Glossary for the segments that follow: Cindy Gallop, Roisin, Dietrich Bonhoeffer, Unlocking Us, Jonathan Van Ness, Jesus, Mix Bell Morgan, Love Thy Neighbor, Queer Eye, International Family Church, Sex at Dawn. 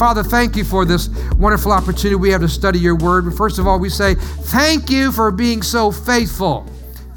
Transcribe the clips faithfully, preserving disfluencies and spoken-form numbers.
Father, thank you for this wonderful opportunity we have to study your word. But first of all, we say thank you for being so faithful.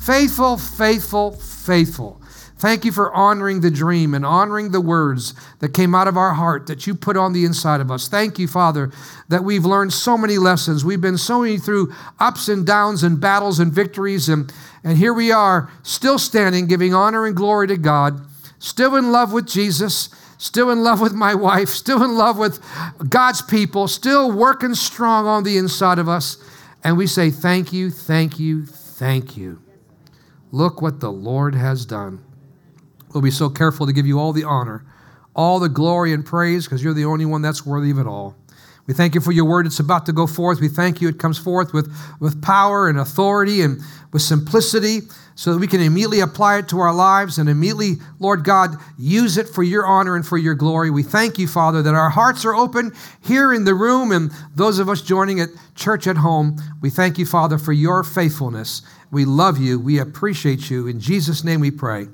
Faithful, faithful, faithful. Thank you for honoring the dream and honoring the words that came out of our heart that you put on the inside of us. Thank you, Father, that we've learned so many lessons. We've been so many through ups and downs and battles and victories. And, and here we are still standing, giving honor and glory to God, still in love with Jesus, still in love with my wife, still in love with God's people, still working strong on the inside of us. And we say, thank you, thank you, thank you. Look what the Lord has done. We'll be so careful to give you all the honor, all the glory and praise, because you're the only one that's worthy of it all. We thank you for your word. It's about to go forth. We thank you. It comes forth with, with power and authority and with simplicity so that we can immediately apply it to our lives and immediately, Lord God, use it for your honor and for your glory. We thank you, Father, that our hearts are open here in the room and those of us joining at church at home. We thank you, Father, for your faithfulness. We love you. We appreciate you. In Jesus' name we pray.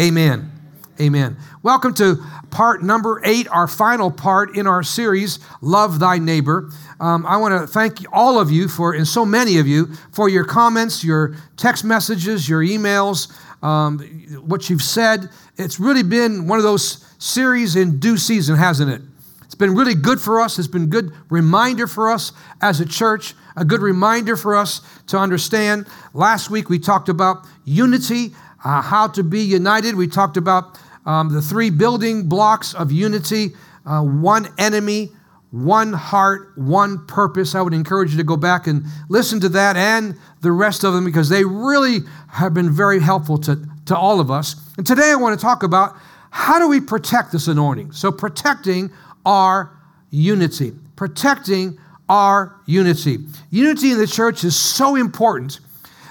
Amen. Amen. Welcome to part number eight, our final part in our series, Love Thy Neighbor. Um, I want to thank all of you for, and so many of you, for your comments, your text messages, your emails, um, what you've said. It's really been one of those series in due season, hasn't it? It's been really good for us. It's been a good reminder for us as a church, a good reminder for us to understand. Last week, we talked about unity. Uh, how to be united. We talked about um, the three building blocks of unity, uh, one enemy, one heart, one purpose. I would encourage you to go back and listen to that and the rest of them because they really have been very helpful to, to all of us. And today I want to talk about how do we protect this anointing? So protecting our unity, protecting our unity. Unity in the church is so important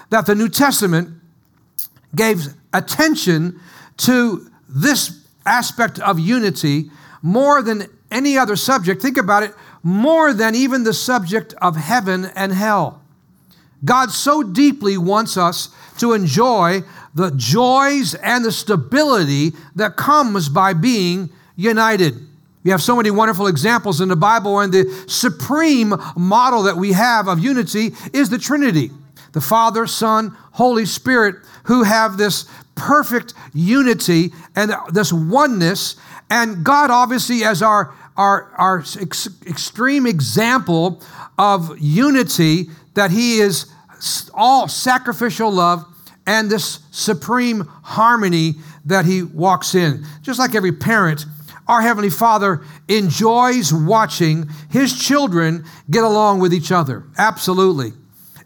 that the New Testament gave attention to this aspect of unity more than any other subject. Think about it, more than even the subject of heaven and hell. God so deeply wants us to enjoy the joys and the stability that comes by being united. We have so many wonderful examples in the Bible, and the supreme model that we have of unity is the Trinity. The Father, Son, Holy Spirit, who have this perfect unity and this oneness. And God, obviously, as our, our, our ex- extreme example of unity, that he is all sacrificial love and this supreme harmony that he walks in. Just like every parent, our Heavenly Father enjoys watching his children get along with each other. Absolutely.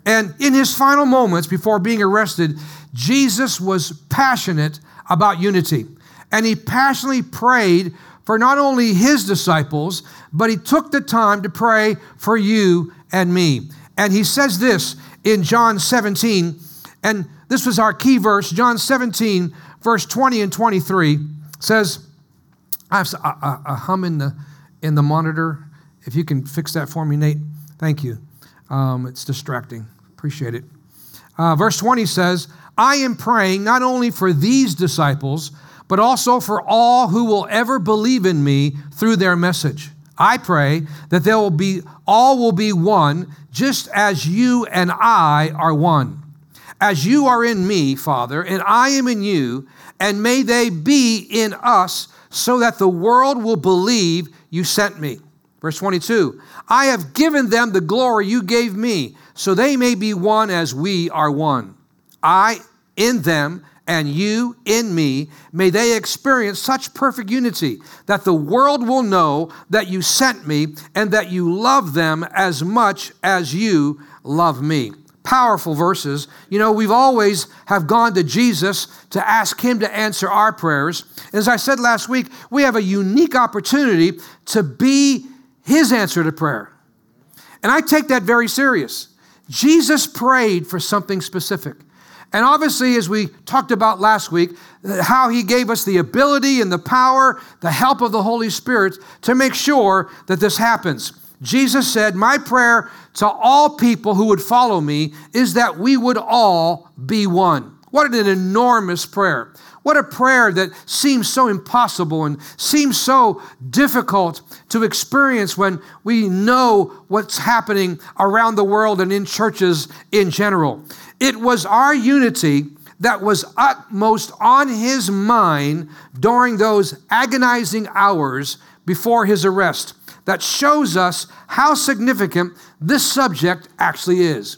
And in his final moments before being arrested, Jesus was passionate about unity. And he passionately prayed for not only his disciples, but he took the time to pray for you and me. And he says this in John seventeen, and this was our key verse, John seventeen, verse twenty and twenty-three, says, I have a, a hum in the, in the monitor. If you can fix that for me, Nate. Thank you. Um, it's distracting. Appreciate it. Uh, verse twenty says, I am praying not only for these disciples, but also for all who will ever believe in me through their message. I pray that there will be, all will be one, just as you and I are one. As you are in me, Father, and I am in you, and may they be in us so that the world will believe you sent me. Verse twenty-two, I have given them the glory you gave me, so they may be one as we are one. I in them and you in me, may they experience such perfect unity that the world will know that you sent me and that you love them as much as you love me. Powerful verses. You know, we've always have gone to Jesus to ask him to answer our prayers. As I said last week, we have a unique opportunity to be his answer to prayer. And I take that very serious. Jesus prayed for something specific. And obviously, as we talked about last week, how he gave us the ability and the power, the help of the Holy Spirit to make sure that this happens. Jesus said, my prayer to all people who would follow me is that we would all be one. What an enormous prayer. What a prayer that seems so impossible and seems so difficult to experience when we know what's happening around the world and in churches in general. It was our unity that was utmost on his mind during those agonizing hours before his arrest that shows us how significant this subject actually is.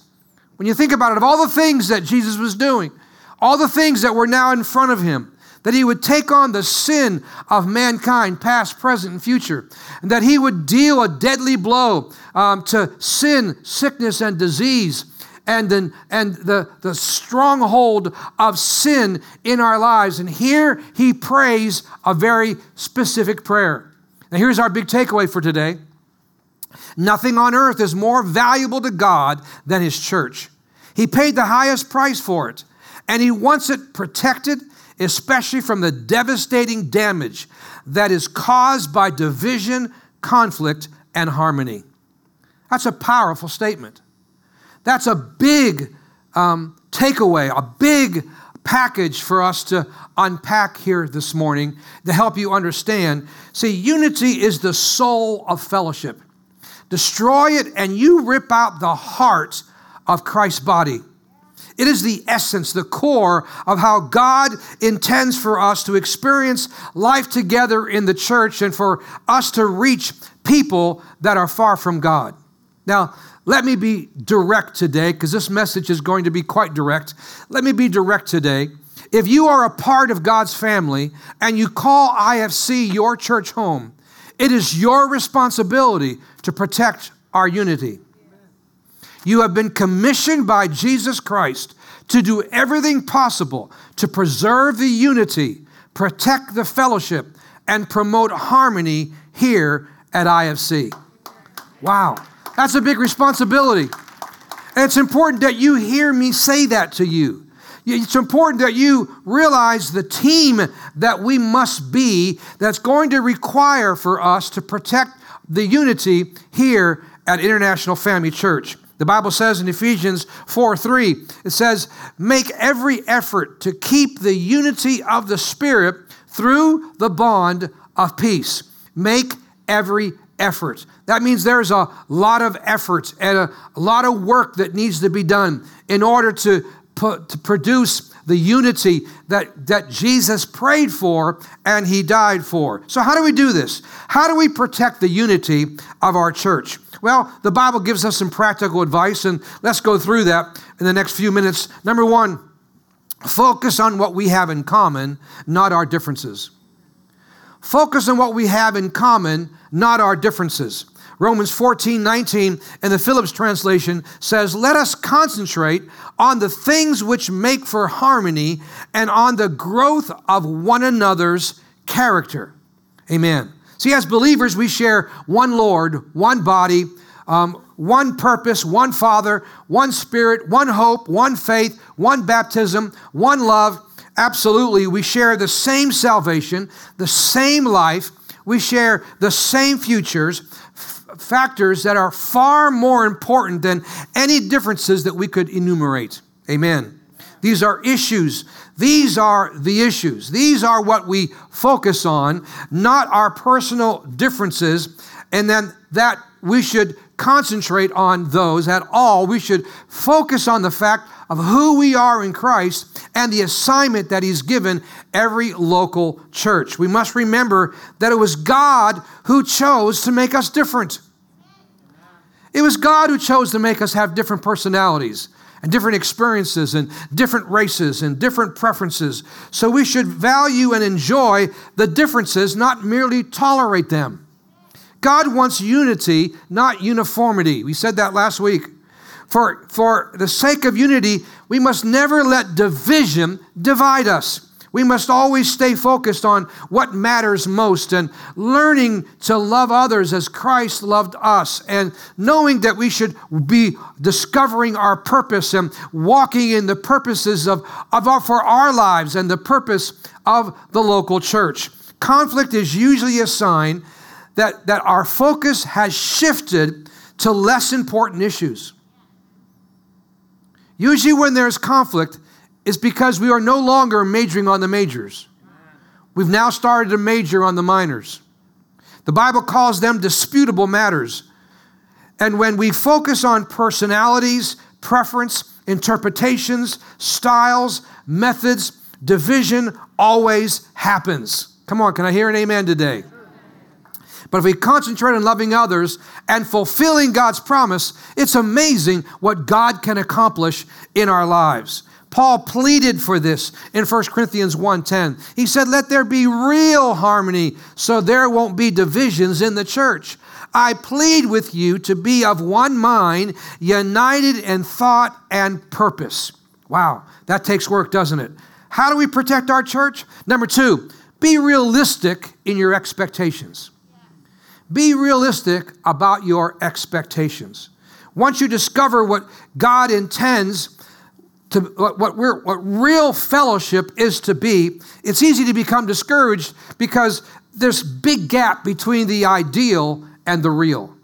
When you think about it, of all the things that Jesus was doing, all the things that were now in front of him, that he would take on the sin of mankind, past, present, and future, and that he would deal a deadly blow um, to sin, sickness, and disease, and then and the, the stronghold of sin in our lives. And here he prays a very specific prayer. Now here's our big takeaway for today. Nothing on earth is more valuable to God than his church. He paid the highest price for it, and he wants it protected, especially from the devastating damage that is caused by division, conflict, and harmony. That's a powerful statement. That's a big um, takeaway, a big package for us to unpack here this morning to help you understand. See, unity is the soul of fellowship. Destroy it and you rip out the heart of Christ's body. It is the essence, the core of how God intends for us to experience life together in the church and for us to reach people that are far from God. Now, let me be direct today, because this message is going to be quite direct. Let me be direct today. If you are a part of God's family and you call I F C your church home, it is your responsibility to protect our unity. You have been commissioned by Jesus Christ to do everything possible to preserve the unity, protect the fellowship, and promote harmony here at I F C. Wow. That's a big responsibility. And it's important that you hear me say that to you. It's important that you realize the team that we must be that's going to require for us to protect the unity here at International Family Church. The Bible says in Ephesians four three, it says, "Make every effort to keep the unity of the Spirit through the bond of peace." Make every effort. That means there's a lot of effort and a, a lot of work that needs to be done in order to, put, to produce the unity that, that Jesus prayed for and he died for. So how do we do this? How do we protect the unity of our church? Well, the Bible gives us some practical advice, and let's go through that in the next few minutes. Number one, focus on what we have in common, not our differences. Focus on what we have in common, not our differences. Romans fourteen nineteen in the Phillips translation says, "Let us concentrate on the things which make for harmony and on the growth of one another's character." Amen. See, as believers, we share one Lord, one body, um, one purpose, one Father, one Spirit, one hope, one faith, one baptism, one love. Absolutely, we share the same salvation, the same life. We share the same futures, f- factors that are far more important than any differences that we could enumerate. Amen. These are issues. These are the issues. These are what we focus on, not our personal differences, and then that we should concentrate on those at all. We should focus on the fact of who we are in Christ and the assignment that he's given every local church. We must remember that it was God who chose to make us different. It was God who chose to make us have different personalities and different experiences and different races and different preferences. So we should value and enjoy the differences, not merely tolerate them. God wants unity, not uniformity. We said that last week. For, for the sake of unity, we must never let division divide us. We must always stay focused on what matters most and learning to love others as Christ loved us, and knowing that we should be discovering our purpose and walking in the purposes of, of our, for our lives and the purpose of the local church. Conflict is usually a sign that, that our focus has shifted to less important issues. Usually when there's conflict, is because we are no longer majoring on the majors. We've now started to major on the minors. The Bible calls them disputable matters. And when we focus on personalities, preference, interpretations, styles, methods, division always happens. Come on, can I hear an amen today? But if we concentrate on loving others and fulfilling God's promise, it's amazing what God can accomplish in our lives. Paul pleaded for this in First Corinthians one ten. He said, let there be real harmony so there won't be divisions in the church. I plead with you to be of one mind, united in thought and purpose. Wow, that takes work, doesn't it? How do we protect our church? Number two, be realistic in your expectations. Be realistic about your expectations. Once you discover what God intends to, what, we're, what real fellowship is to be, it's easy to become discouraged because there's big gap between the ideal and the real.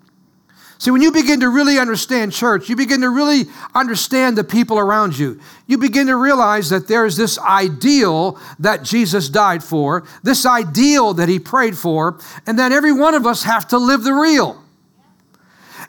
See, when you begin to really understand church, you begin to really understand the people around you. You begin to realize that there is this ideal that Jesus died for, this ideal that he prayed for, and that every one of us have to live the real.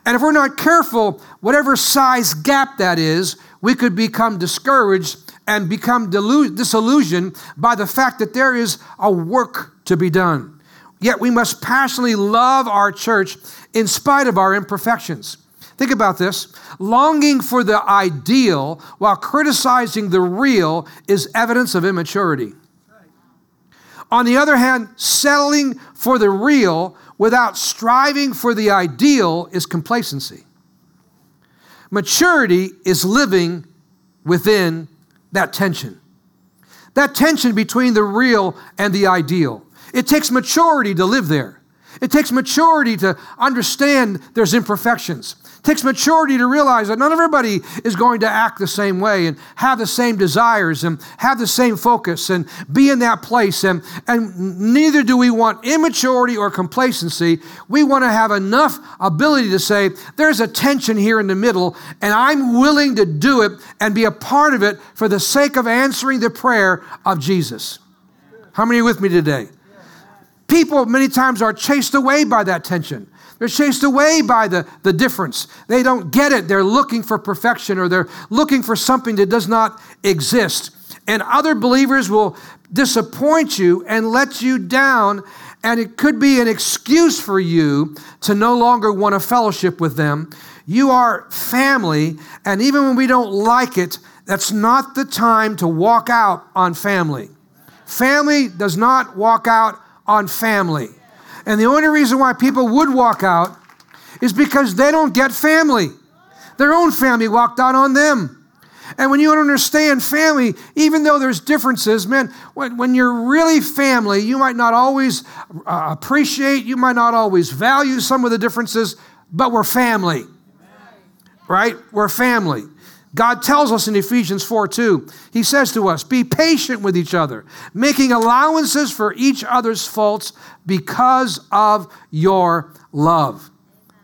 And if we're not careful, whatever size gap that is, we could become discouraged and become delu- disillusioned by the fact that there is a work to be done. Yet we must passionately love our church in spite of our imperfections. Think about this. Longing for the ideal while criticizing the real is evidence of immaturity. On the other hand, settling for the real without striving for the ideal is complacency. Maturity is living within that tension. That tension between the real and the ideal. It takes maturity to live there. It takes maturity to understand there's imperfections. It takes maturity to realize that not everybody is going to act the same way and have the same desires and have the same focus and be in that place. And, and neither do we want immaturity or complacency. We want to have enough ability to say, there's a tension here in the middle, and I'm willing to do it and be a part of it for the sake of answering the prayer of Jesus. How many are with me today? People many times are chased away by that tension. They're chased away by the, the difference. They don't get it. They're looking for perfection, or they're looking for something that does not exist. And other believers will disappoint you and let you down, and it could be an excuse for you to no longer want a fellowship with them. You are family, and even when we don't like it, that's not the time to walk out on family. Family does not walk out on family. And the only reason why people would walk out is because they don't get family. Their own family walked out on them. And when you understand family, even though there's differences, man, when, when you're really family, you might not always uh, appreciate, you might not always value some of the differences, but we're family, right? We're family. God tells us in Ephesians four two, he says to us, be patient with each other, making allowances for each other's faults because of your love.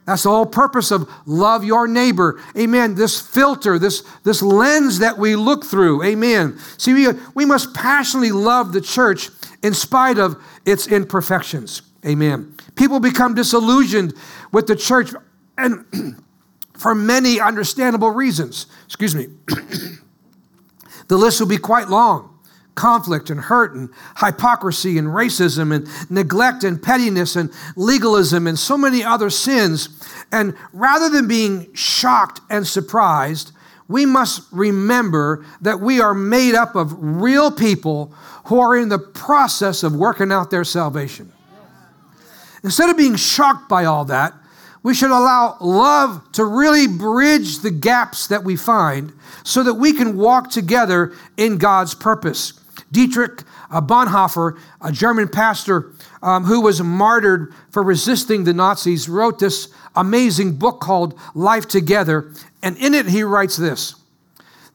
That's the whole purpose of love your neighbor. Amen. This filter, this, this lens that we look through. Amen. See, we, we must passionately love the church in spite of its imperfections. Amen. People become disillusioned with the church and for many understandable reasons. Excuse me. The list will be quite long. Conflict and hurt and hypocrisy and racism and neglect and pettiness and legalism and so many other sins. And rather than being shocked and surprised, we must remember that we are made up of real people who are in the process of working out their salvation. Instead of being shocked by all that, we should allow love to really bridge the gaps that we find so that we can walk together in God's purpose. Dietrich Bonhoeffer, a German pastor um, who was martyred for resisting the Nazis, wrote this amazing book called Life Together. And in it, he writes this: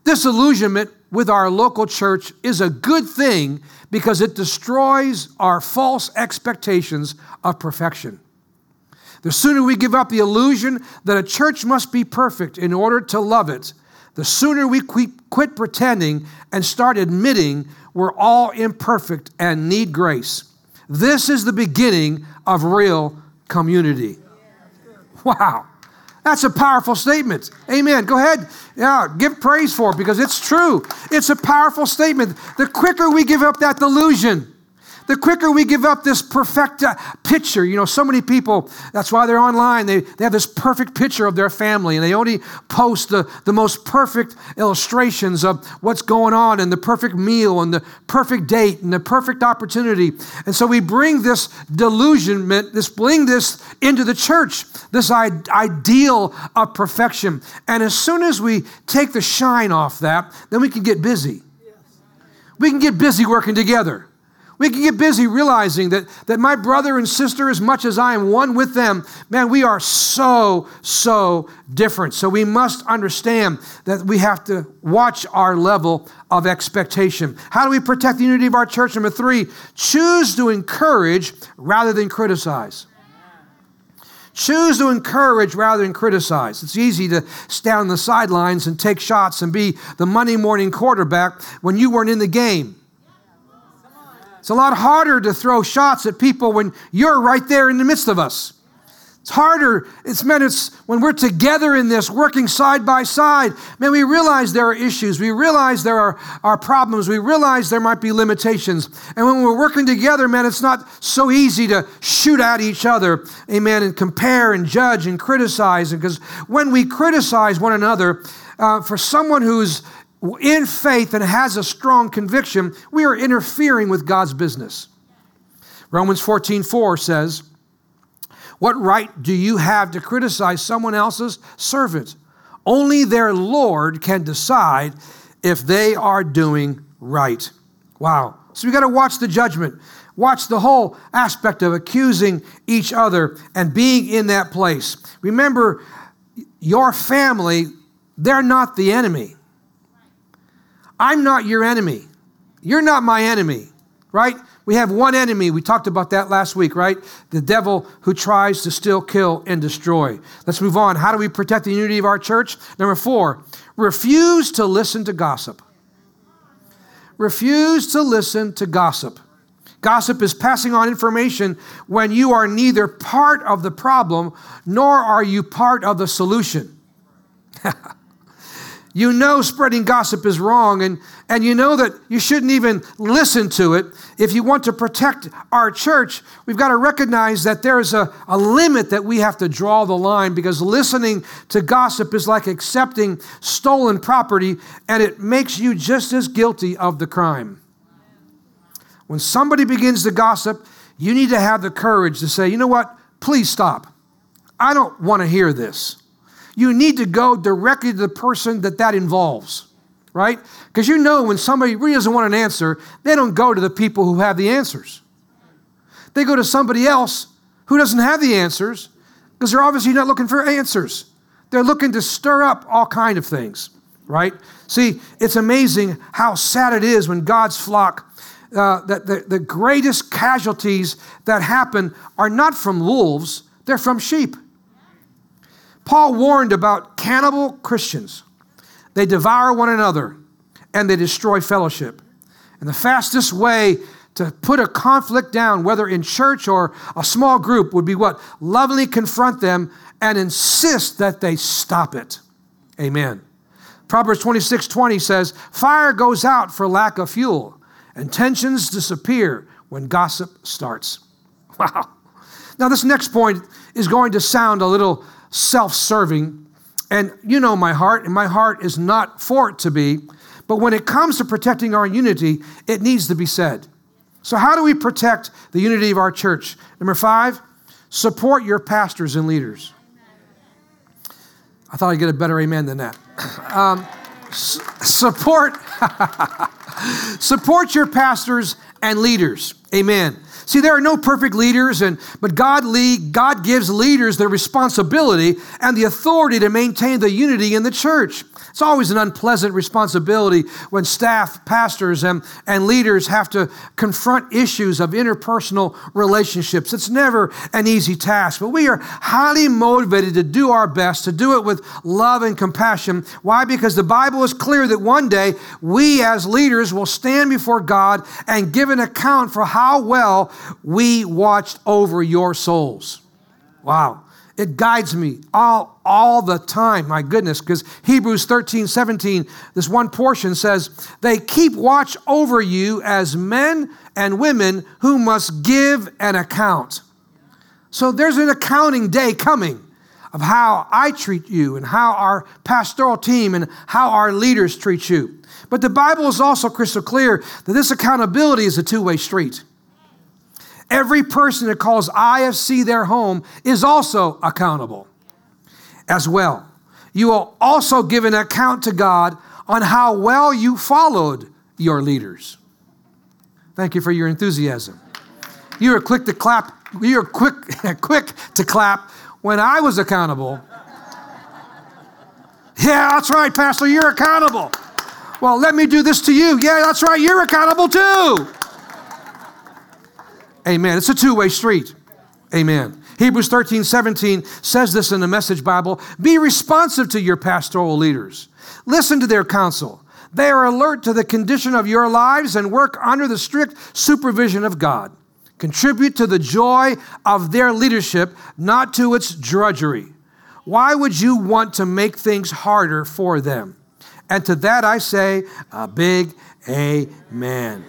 disillusionment with our local church is a good thing because it destroys our false expectations of perfection. The sooner we give up the illusion that a church must be perfect in order to love it, The sooner we quit pretending and start admitting we're all imperfect and need grace. This is the beginning of real community. Wow. That's a powerful statement. Amen. Go ahead. Yeah, give praise for it because it's true. It's a powerful statement. The quicker we give up that delusion, the quicker we give up this perfect picture. You know, so many people, that's why they're online. They, they have this perfect picture of their family, and they only post the, the most perfect illustrations of what's going on and the perfect meal and the perfect date and the perfect opportunity. And so we bring this delusionment, this bring this into the church, this I- ideal of perfection. And as soon as we take the shine off that, then we can get busy. We can get busy working together. We can get busy realizing that, that my brother and sister, as much as I am one with them, man, we are so, so different. So we must understand that we have to watch our level of expectation. How do we protect the unity of our church? Number three, choose to encourage rather than criticize. Choose to encourage rather than criticize. It's easy to stand on the sidelines and take shots and be the Monday morning quarterback when you weren't in the game. It's a lot harder to throw shots at people when you're right there in the midst of us. It's harder. It's, man, it's when we're together in this, working side by side, man, we realize there are issues. We realize there are, are problems. We realize there might be limitations. And when we're working together, man, it's not so easy to shoot at each other, amen, and compare and judge and criticize. Because when we criticize one another, uh, for someone who's in faith and has a strong conviction, we are interfering with God's business. Romans fourteen four says, "What right do you have to criticize someone else's servant? Only their Lord can decide if they are doing right." Wow. So we got to watch the judgment. Watch the whole aspect of accusing each other and being in that place. Remember, your family, they're not the enemy. I'm not your enemy. You're not my enemy, right? We have one enemy. We talked about that last week, right? The devil who tries to steal, kill, and destroy. Let's move on. How do we protect the unity of our church? Number four, refuse to listen to gossip. Refuse to listen to gossip. Gossip is passing on information when you are neither part of the problem nor are you part of the solution. You know spreading gossip is wrong, and, and you know that you shouldn't even listen to it. If you want to protect our church, we've got to recognize that there is a, a limit that we have to draw the line, because listening to gossip is like accepting stolen property, and it makes you just as guilty of the crime. When somebody begins to gossip, you need to have the courage to say, you know what, please stop. I don't want to hear this. You need to go directly to the person that that involves, right? Because you know when somebody really doesn't want an answer, they don't go to the people who have the answers. They go to somebody else who doesn't have the answers, because they're obviously not looking for answers. They're looking to stir up all kinds of things, right? See, it's amazing how sad it is when God's flock, uh, that the, the greatest casualties that happen are not from wolves, they're from sheep. Paul warned about cannibal Christians. They devour one another and they destroy fellowship. And the fastest way to put a conflict down, whether in church or a small group, would be what? Lovingly confront them and insist that they stop it. Amen. Proverbs twenty-six twenty says, "Fire goes out for lack of fuel, and tensions disappear when gossip starts." Wow. Now this next point is going to sound a little self-serving, and you know my heart, and my heart is not for it to be, but when it comes to protecting our unity, it needs to be said. So how do we protect the unity of our church? Number five, support your pastors and leaders. I thought I'd get a better amen than that. Um, s- support Support your pastors and leaders. Amen. See, there are no perfect leaders, and but God lead, God gives leaders the responsibility and the authority to maintain the unity in the church. It's always an unpleasant responsibility when staff, pastors, and, and leaders have to confront issues of interpersonal relationships. It's never an easy task, but we are highly motivated to do our best, to do it with love and compassion. Why? Because the Bible is clear that one day we as leaders will stand before God and give an account for how well we watched over your souls. Wow. It guides me all, all the time, my goodness, because Hebrews thirteen seventeen, this one portion says, they keep watch over you as men and women who must give an account. So there's an accounting day coming of how I treat you and how our pastoral team and how our leaders treat you. But the Bible is also crystal clear that this accountability is a two-way street. Every person that calls I F C their home is also accountable as well. You will also give an account to God on how well you followed your leaders. Thank you for your enthusiasm. You were quick to clap. You were quick, quick to clap when I was accountable. Yeah, that's right, Pastor, you're accountable. Well, let me do this to you. Yeah, that's right, you're accountable too. Amen. It's a two-way street. Amen. Hebrews thirteen seventeen says this in the Message Bible. Be responsive to your pastoral leaders. Listen to their counsel. They are alert to the condition of your lives and work under the strict supervision of God. Contribute to the joy of their leadership, not to its drudgery. Why would you want to make things harder for them? And to that I say a big amen.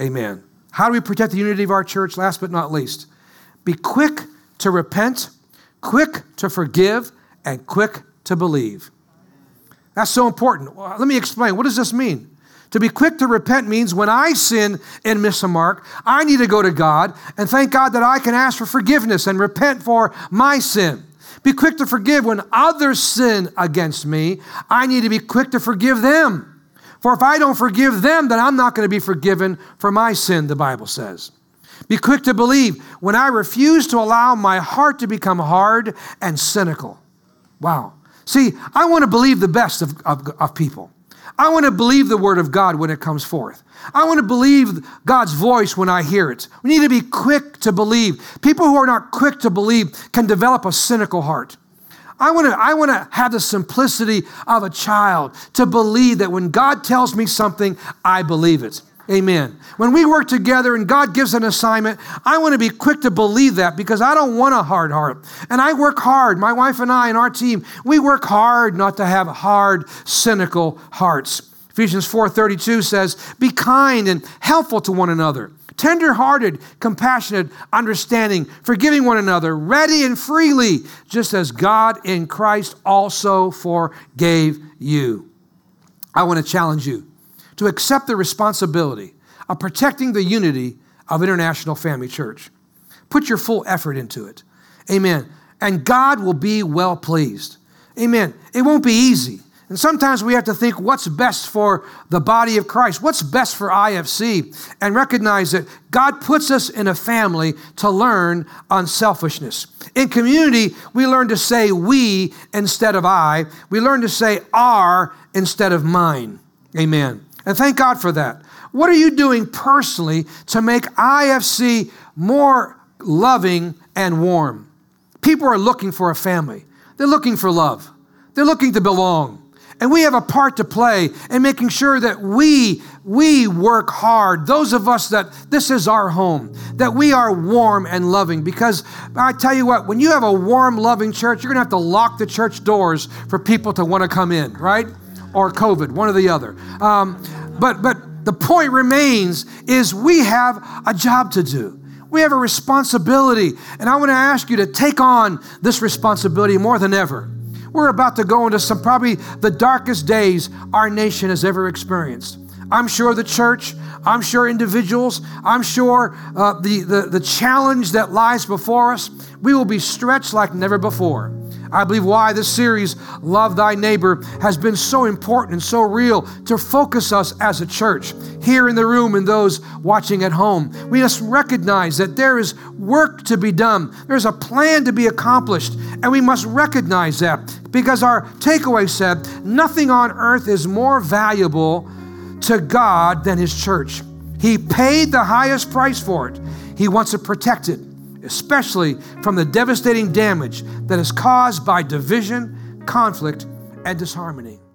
Amen. How do we protect the unity of our church? Last but not least, be quick to repent, quick to forgive, and quick to believe. That's so important. Well, let me explain. What does this mean? To be quick to repent means when I sin and miss a mark, I need to go to God and thank God that I can ask for forgiveness and repent for my sin. Be quick to forgive when others sin against me. I need to be quick to forgive them. For if I don't forgive them, then I'm not going to be forgiven for my sin, the Bible says. Be quick to believe when I refuse to allow my heart to become hard and cynical. Wow. See, I want to believe the best of, of, of people. I want to believe the word of God when it comes forth. I want to believe God's voice when I hear it. We need to be quick to believe. People who are not quick to believe can develop a cynical heart. I want to I want to have the simplicity of a child to believe that when God tells me something, I believe it. Amen. When we work together and God gives an assignment, I want to be quick to believe that because I don't want a hard heart. And I work hard. My wife and I and our team, we work hard not to have hard, cynical hearts. Ephesians four thirty-two says, be kind and helpful to one another, tender-hearted, compassionate, understanding, forgiving one another, ready and freely, just as God in Christ also forgave you. I want to challenge you to accept the responsibility of protecting the unity of International Family Church. Put your full effort into it. Amen. And God will be well pleased. Amen. It won't be easy. And sometimes we have to think what's best for the body of Christ, what's best for I F C, and recognize that God puts us in a family to learn unselfishness. In community, we learn to say we instead of I. We learn to say our instead of mine. Amen. And thank God for that. What are you doing personally to make I F C more loving and warm? People are looking for a family. They're looking for love. They're looking to belong. And we have a part to play in making sure that we, we work hard, those of us that this is our home, that we are warm and loving. Because I tell you what, when you have a warm, loving church, you're going to have to lock the church doors for people to want to come in, right? Or COVID, one or the other. Um, but, but the point remains is we have a job to do. We have a responsibility. And I want to ask you to take on this responsibility more than ever. We're about to go into some probably the darkest days our nation has ever experienced. I'm sure the church, I'm sure individuals, I'm sure uh, the, the, the challenge that lies before us, we will be stretched like never before. I believe why this series, Love Thy Neighbor, has been so important and so real to focus us as a church here in the room and those watching at home. We must recognize that there is work to be done. There's a plan to be accomplished, and we must recognize that because our takeaway said, nothing on earth is more valuable to God than His church. He paid the highest price for it. He wants to protect it, especially from the devastating damage that is caused by division, conflict, and disharmony.